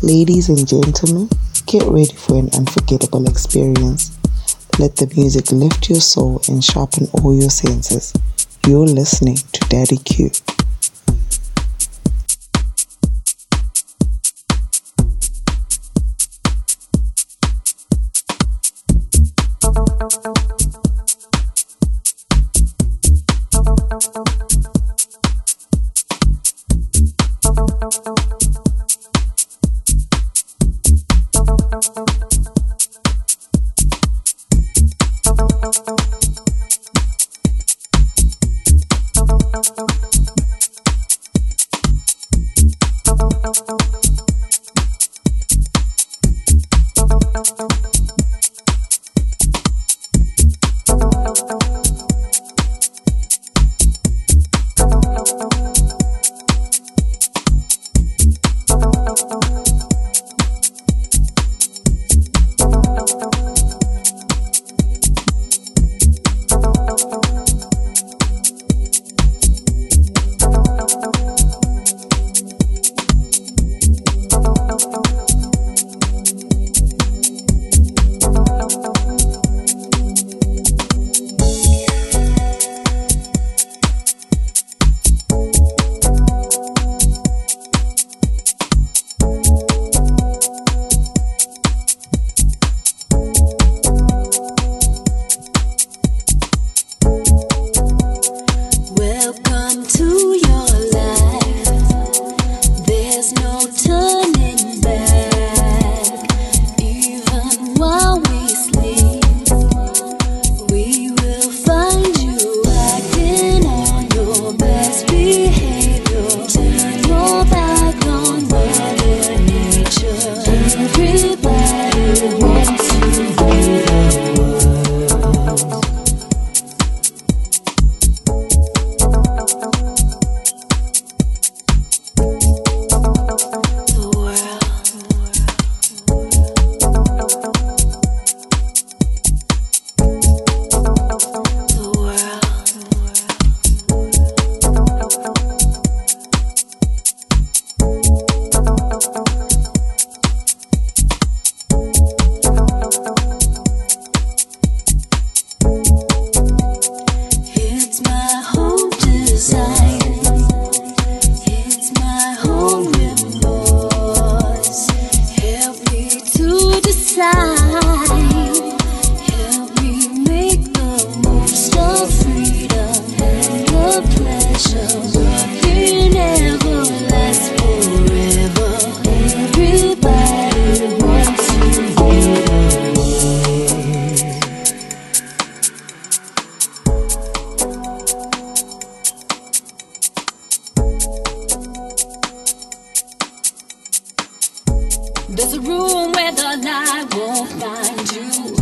Ladies and gentlemen, get ready for an unforgettable experience. Let the music lift your soul and sharpen all your senses. You're listening to Daddy Q. There's a room where the light won't find you,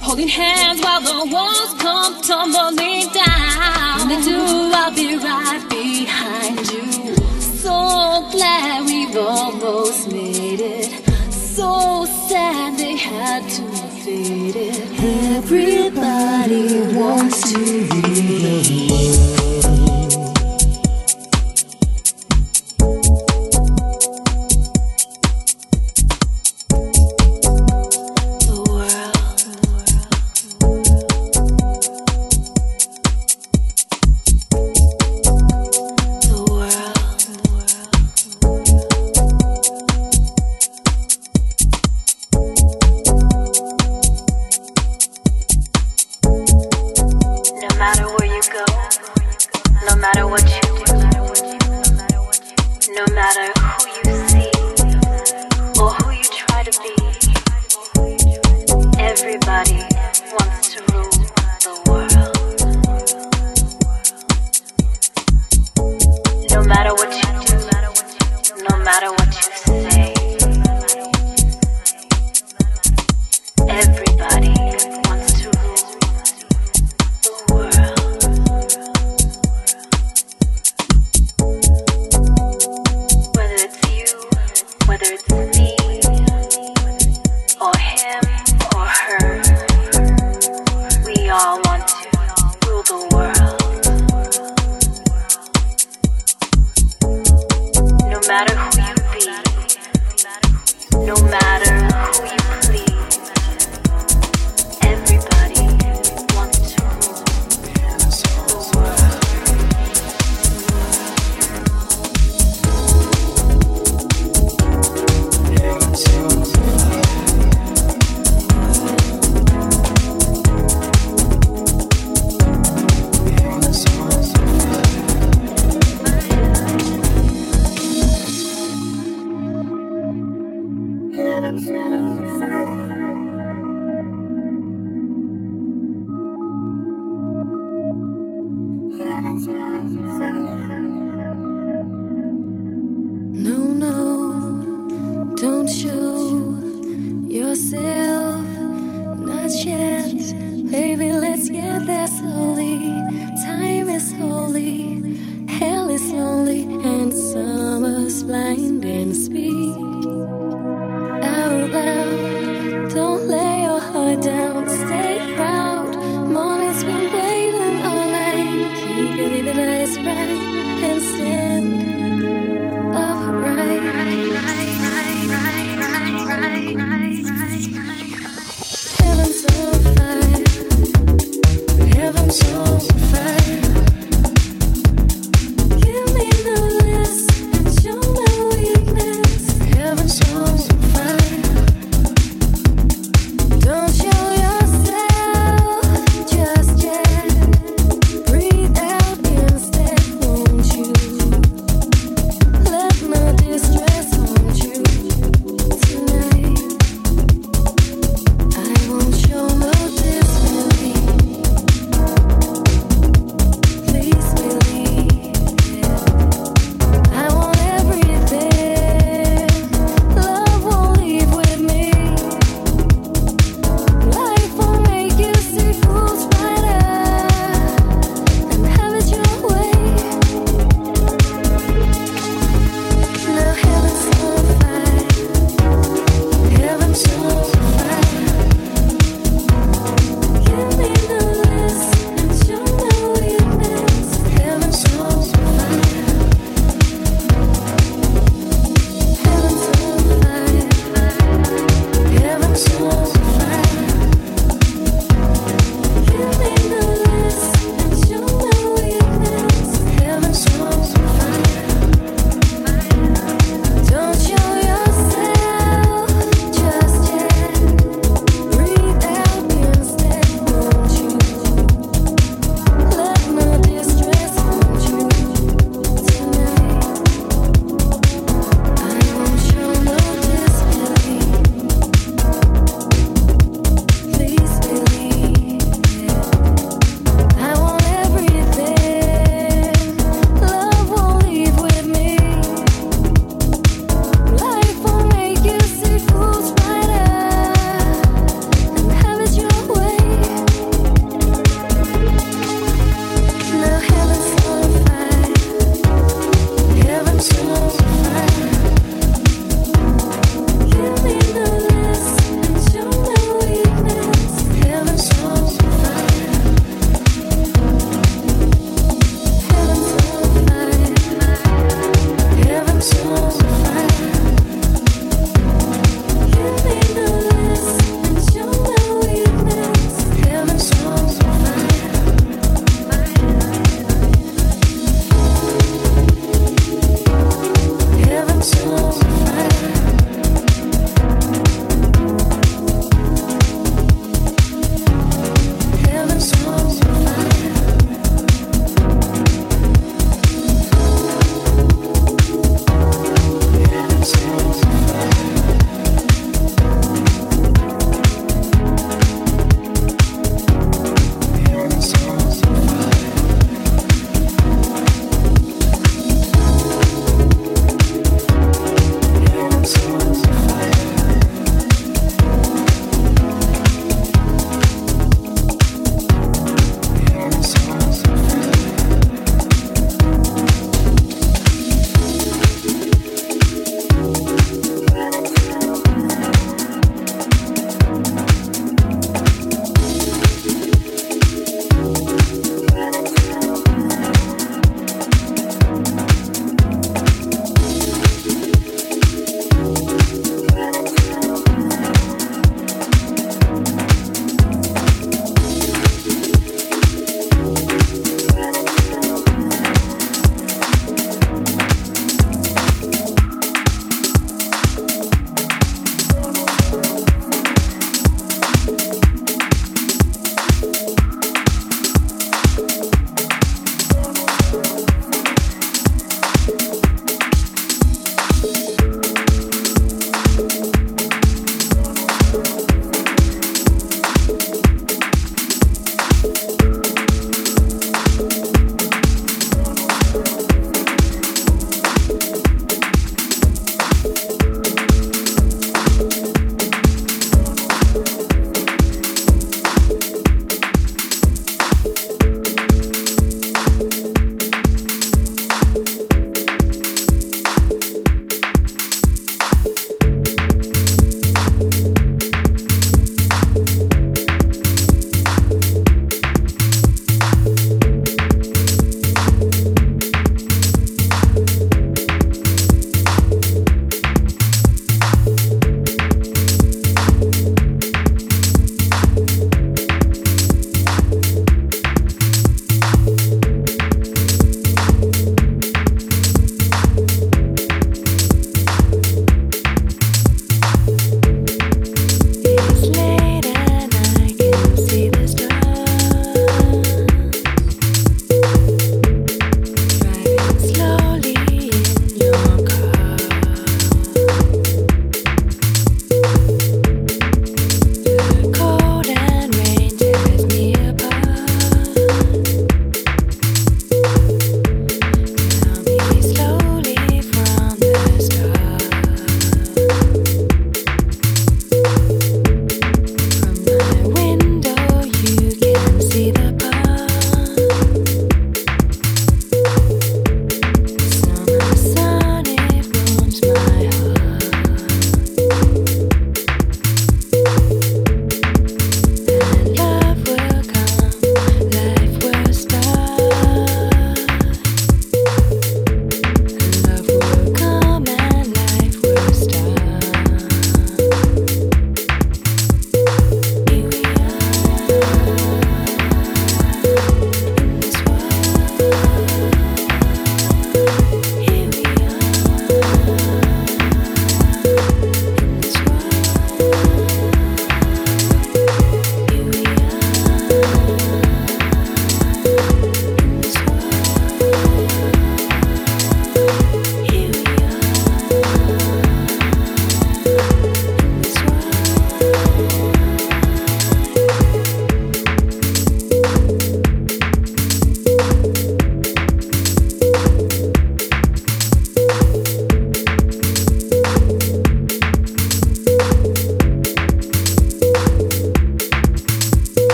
holding hands while the walls come tumbling down. When they do, I'll be right behind you. So glad we've almost made it, so sad they had to fade it. Everybody wants to be the one. No matter who you be, no matter who you please. Everybody wants to rule the Heaven's on fire. Give me no less than show my weakness. Heaven's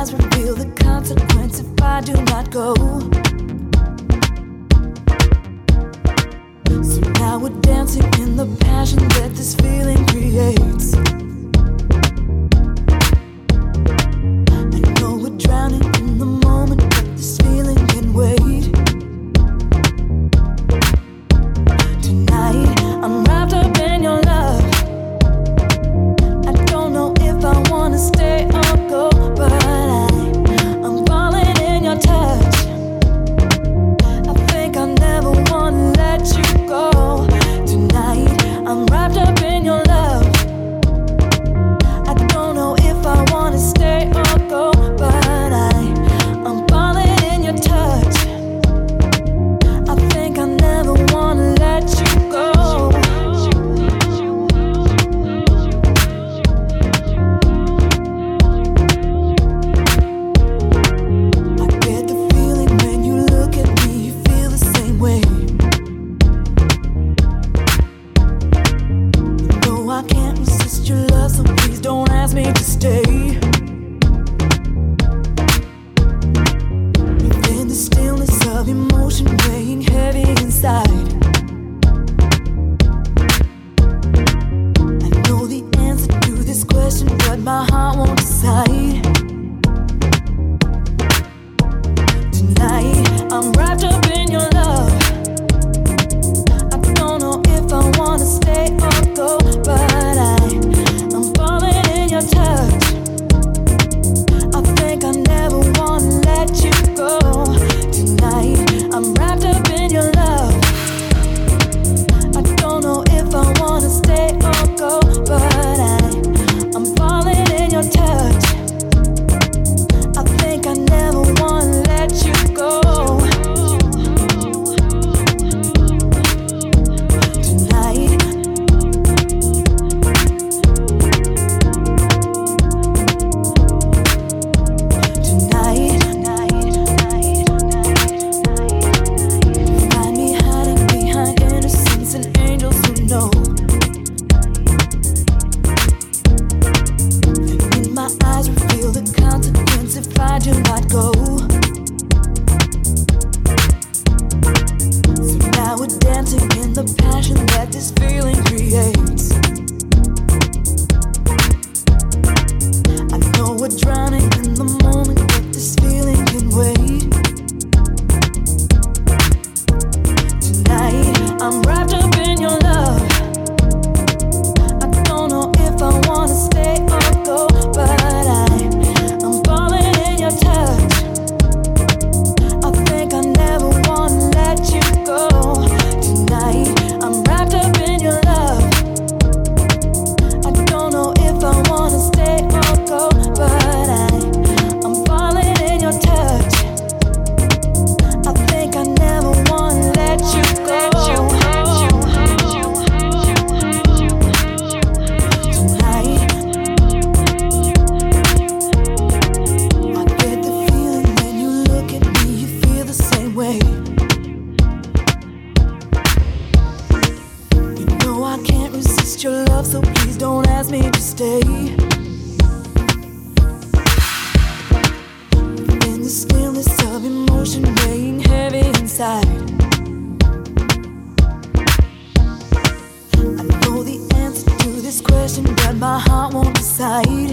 lies reveal the consequence if I do not go. So now we're dancing in the passion that this feeling creates. I know we're drowning in the moment, but this feeling can wait. Tonight, I'm wrapped up in your love. I don't know if I wanna stay or go, but I'm falling in your touch. I think I never wanna let you go. Tonight, I'm wrapped up in your love. I don't know if I wanna stay or go, but I'm falling in your touch. I think I never wanna let you go. I get the feeling when you look at me, you feel the same way. No, I can't resist your love, so please don't ask me to stay. Within the stillness of emotion, weighing heavy inside. I know the answer to this question, but my heart won't decide. Tonight, I'm wrapped up in your love. I don't know if I wanna stay or go, but I'm falling in your touch. I think I never wanna let you go. Tonight, I'm wrapped up in your love. I don't know if I wanna stay or go, but I'm falling in your touch. I think I never wanna let you go. Tonight, tonight, find me hiding behind innocence and angels who know. And in my eyes reveal the consequence if I do not go. So now we're dancing in the passion that this feeling creates. I know we're drowning in the moment, but this feeling can wait. Tonight, I'm wrapped up in your love. I don't know if I wanna stay or go, but I'm falling in your touch. I think I never wanna let you go. Tonight, I'm wrapped up in your love. I don't know if I wanna stay or go, but I'm falling in your touch. I think I never wanna let you go. Tonight, I get the feeling when you look at me, you feel the same way. You know I can't resist your love, so please don't ask me to stay. In the stillness of emotion, weighing heavy inside. I know the answer to this question, but my heart won't decide.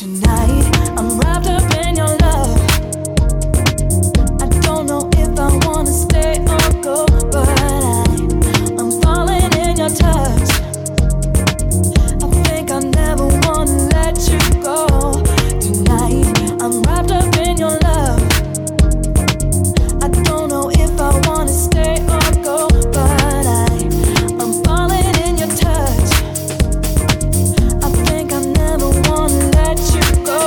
Tonight, I'm wrapped up in your love. I don't know if I wanna stay or go, but I'm falling in your touch. I think I never wanna let you go. Tonight, I'm wrapped up in your love. I don't know if I wanna stay or go, but I'm falling in your touch. I think I never wanna let you go.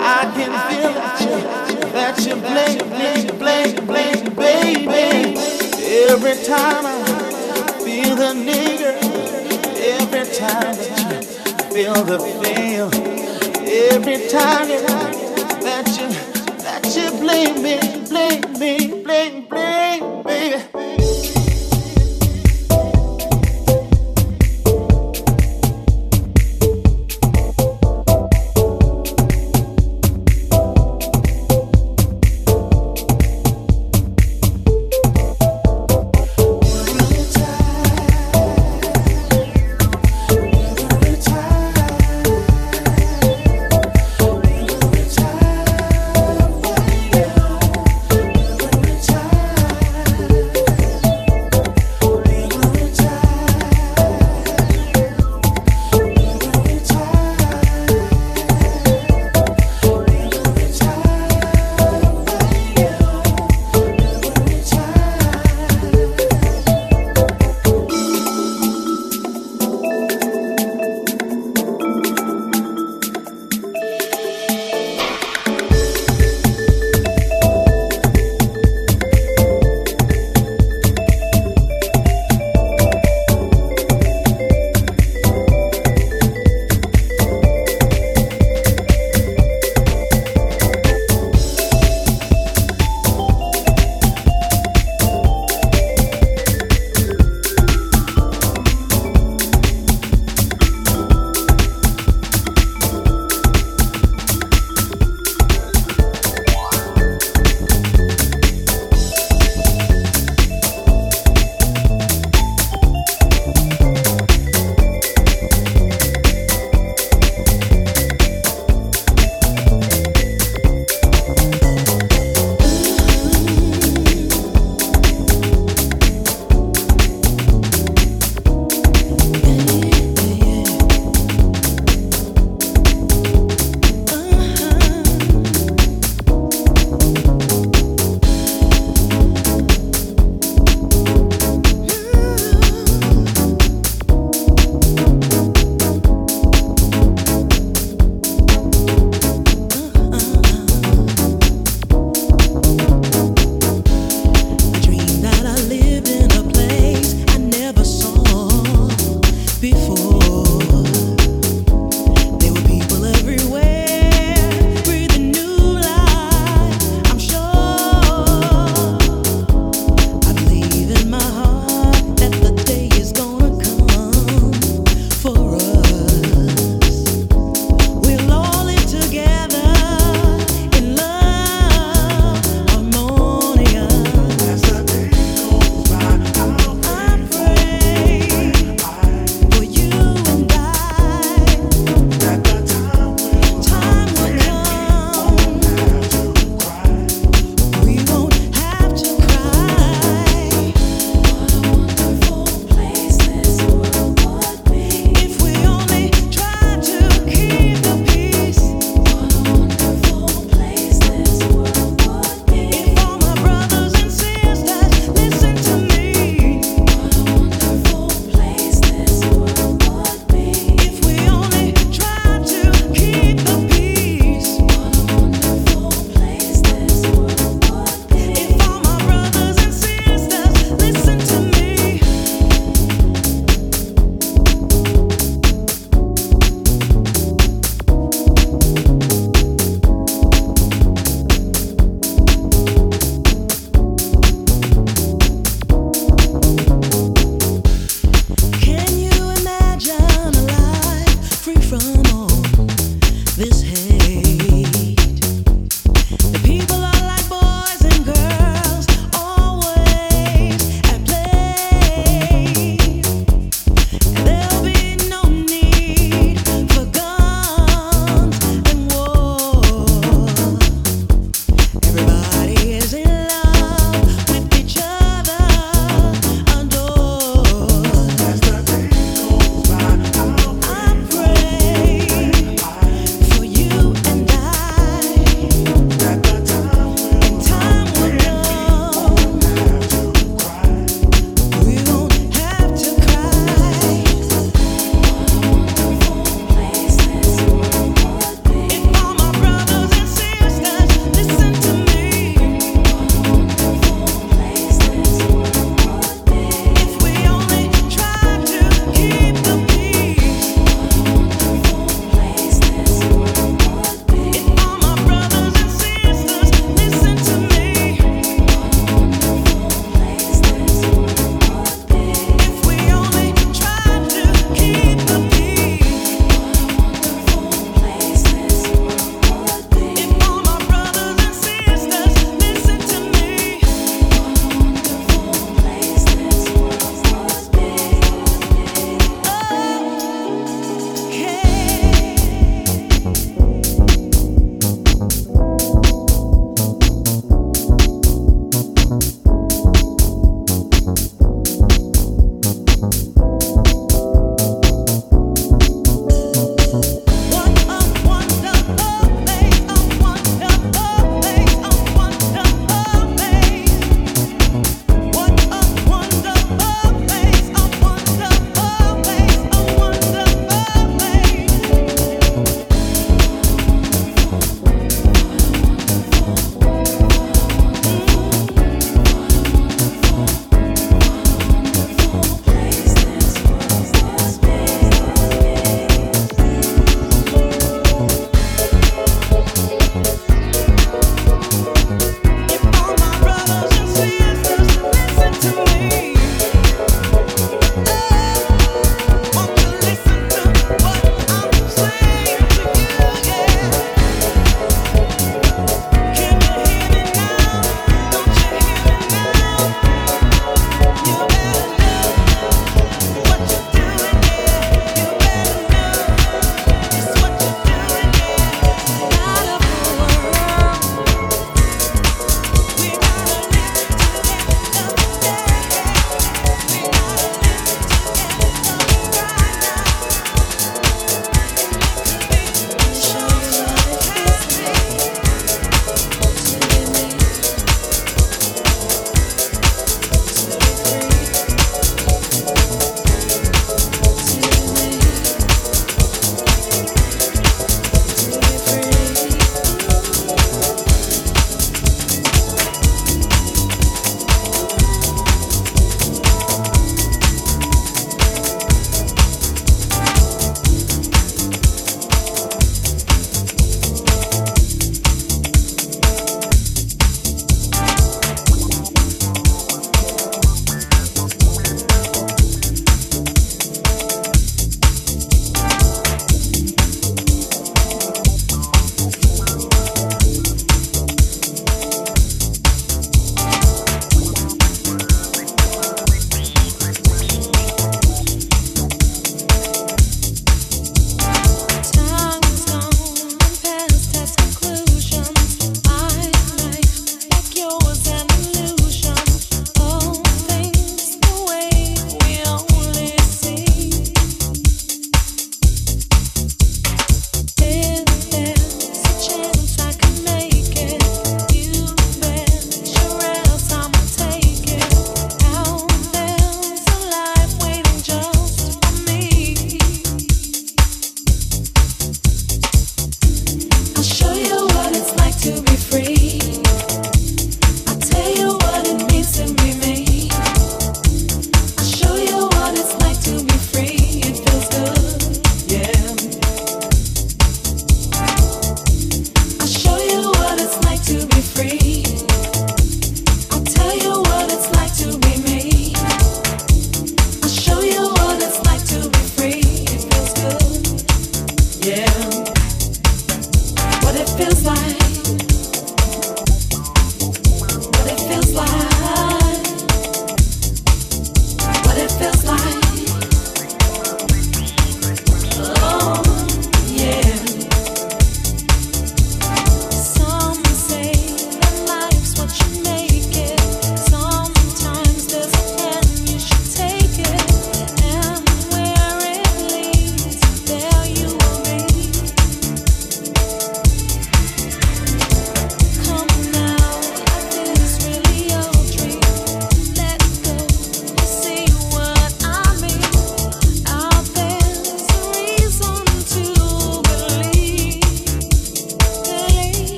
I can feel it, that you blame, blame, blame, blame, baby. Every time I feel the nigger, every time that you feel the fail, every time that you blame me, blame me, blame, blame, baby.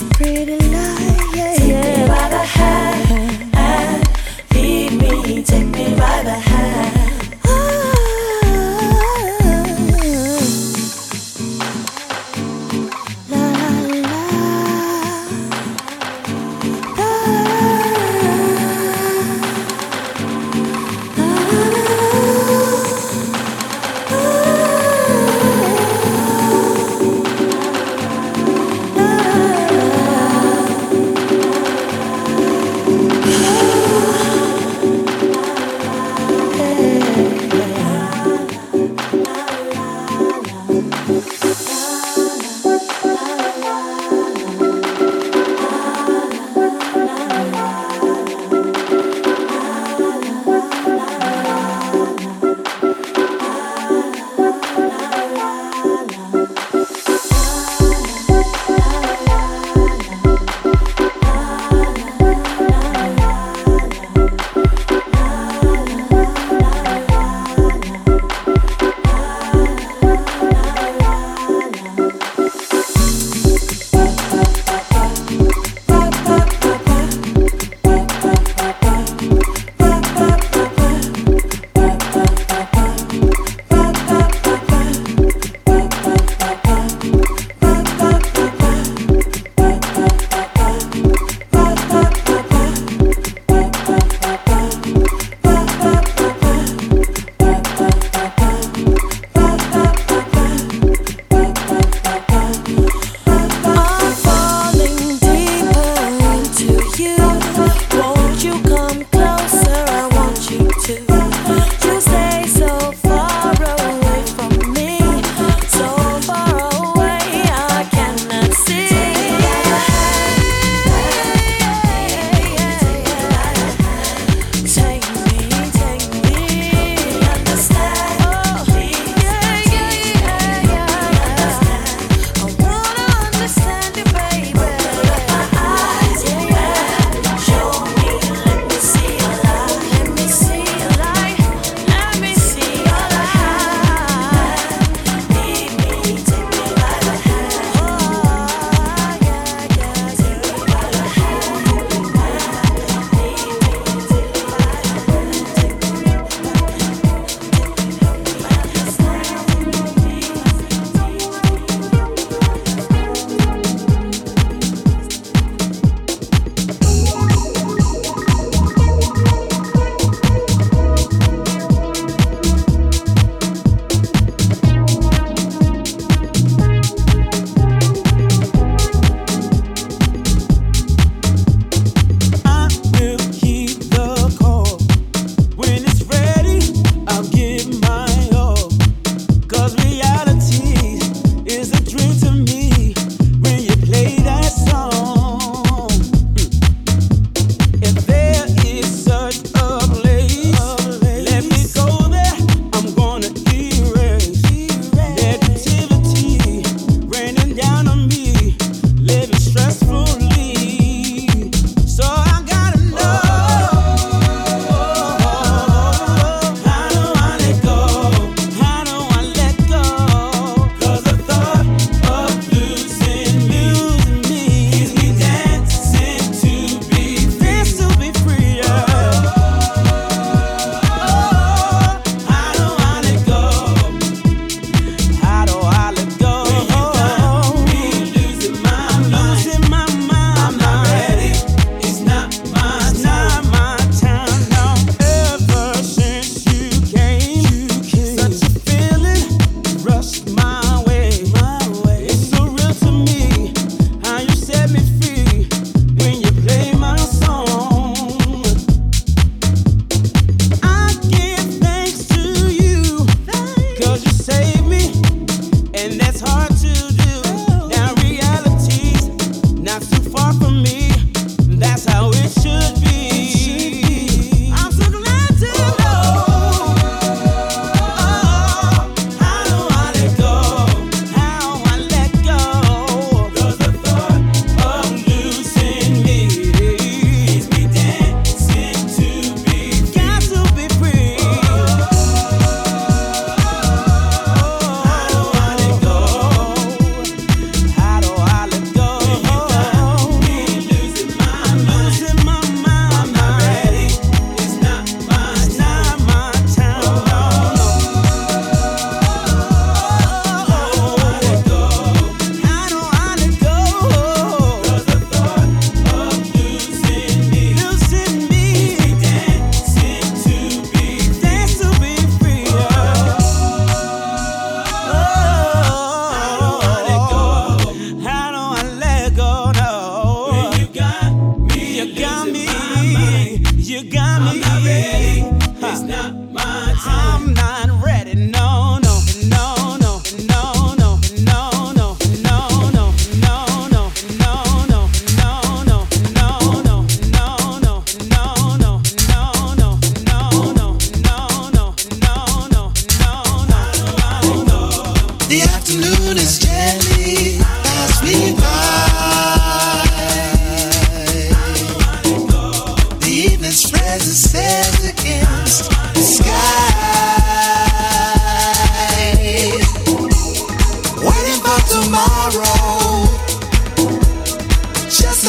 be a pretty liar. Yeah. Take me by the hand and lead me. Take me by the hand.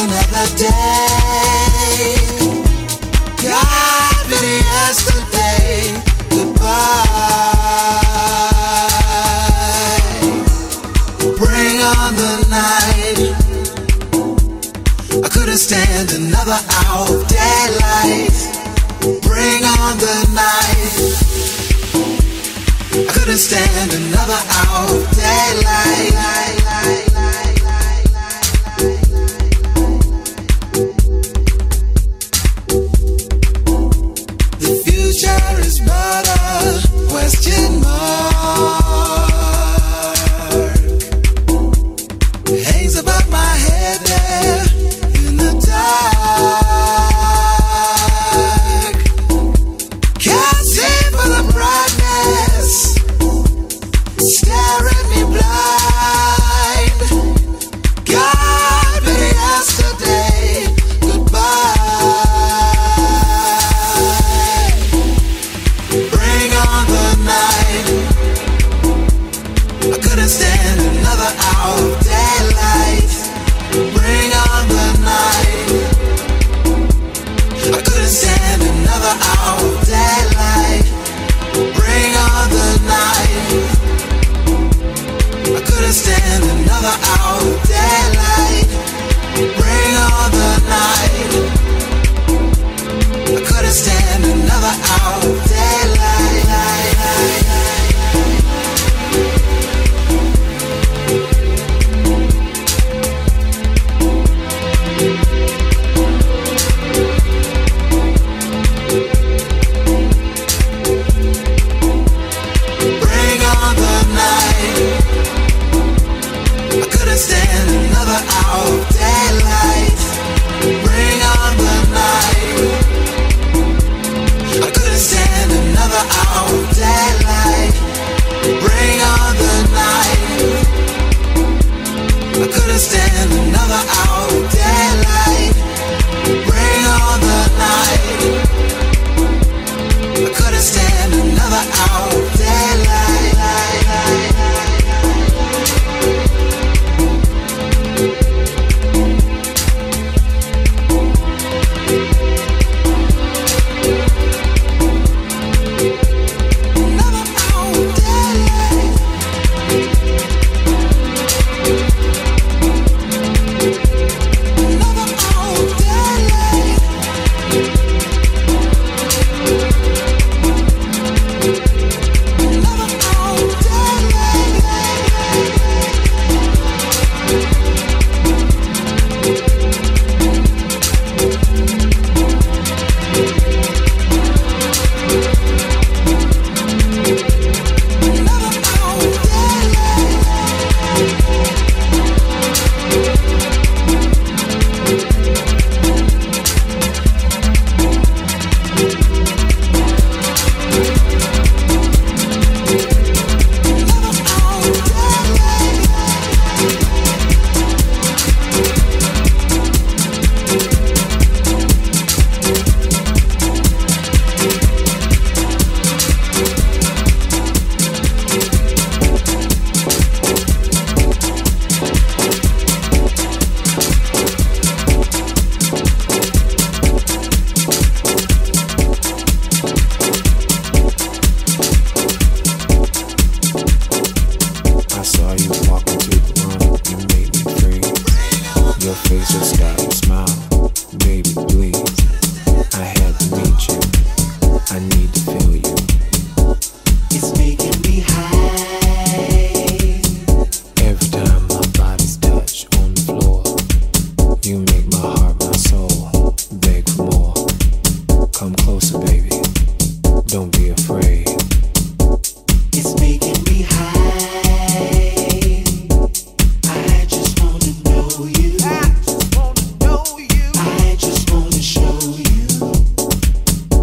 another day. God, but yesterday, goodbye. Bring on the night. I couldn't stand another hour of daylight. Bring on the night. I couldn't stand another hour of daylight. Question mark hangs above my head there in the dark. Can't see for the brightness, stare at me blind. God, but yesterday, goodbye. Bring on the I couldn't stand another hour of daylight. Bring on the night. I couldn't stand another hour of daylight. Bring on the night. I couldn't stand another hour of daylight. Bring on the night. I couldn't stand another hour of daylight. Stand another hour of daylight. Bring on the night. I couldn't stand another hour of daylight. Bring on the night. I couldn't stand another hour of daylight. Bring on the night. I couldn't stand another hour of daylight.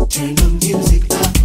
Turn the music up.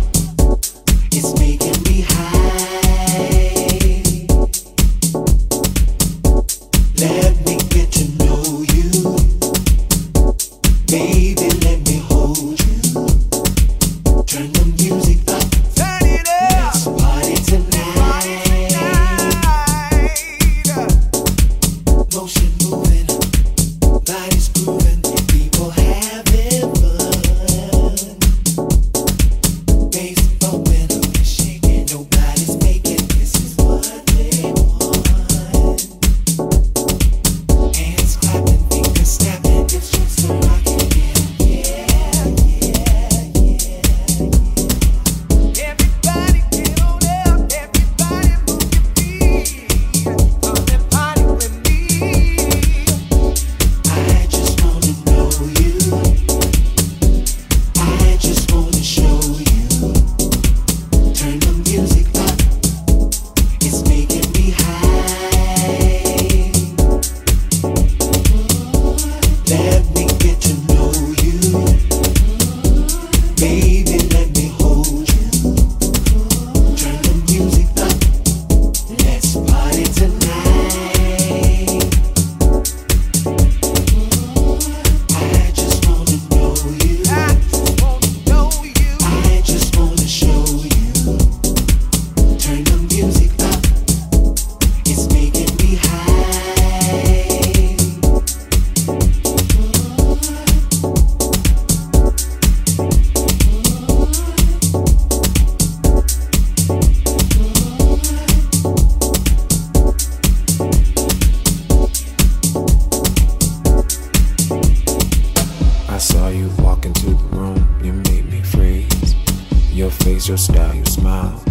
face, your style, your smile.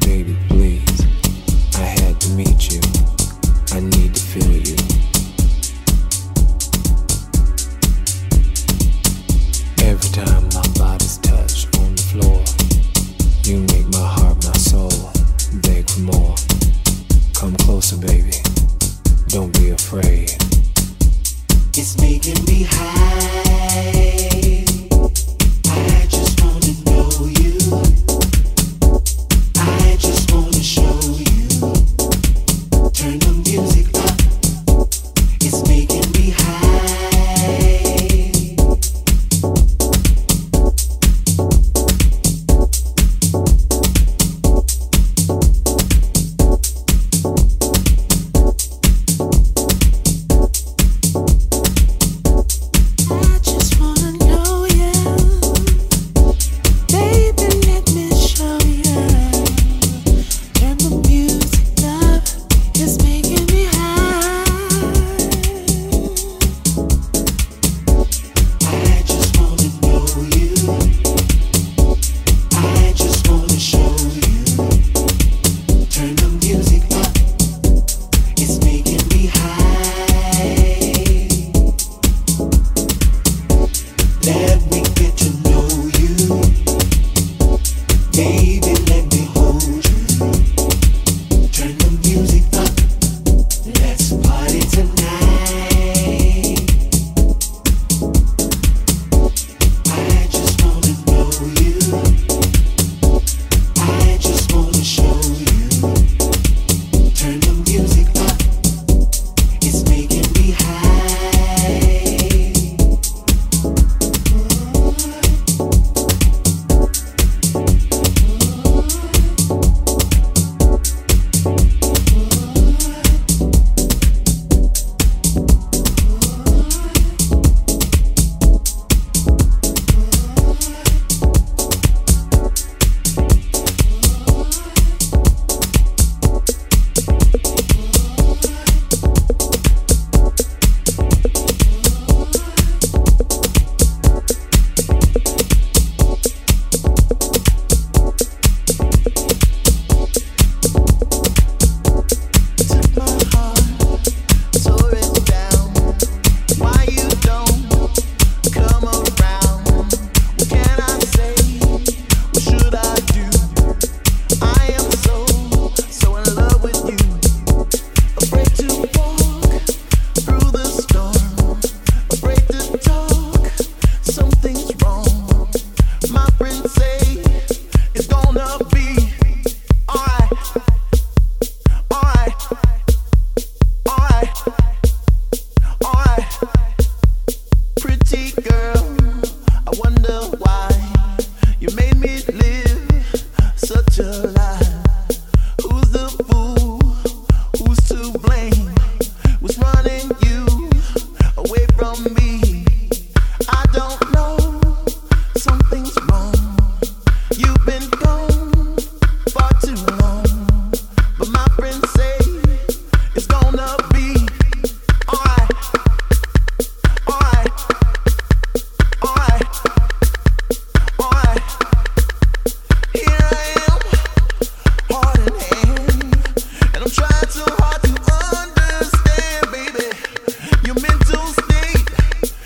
Baby, please, I had to meet you. I need to feel you. Every time my body's touched on the floor, you make my heart, my soul beg for more. Come closer, baby, don't be afraid. It's making me high. I just wanna know you. I just wanna show you. Turn the music up. It's making me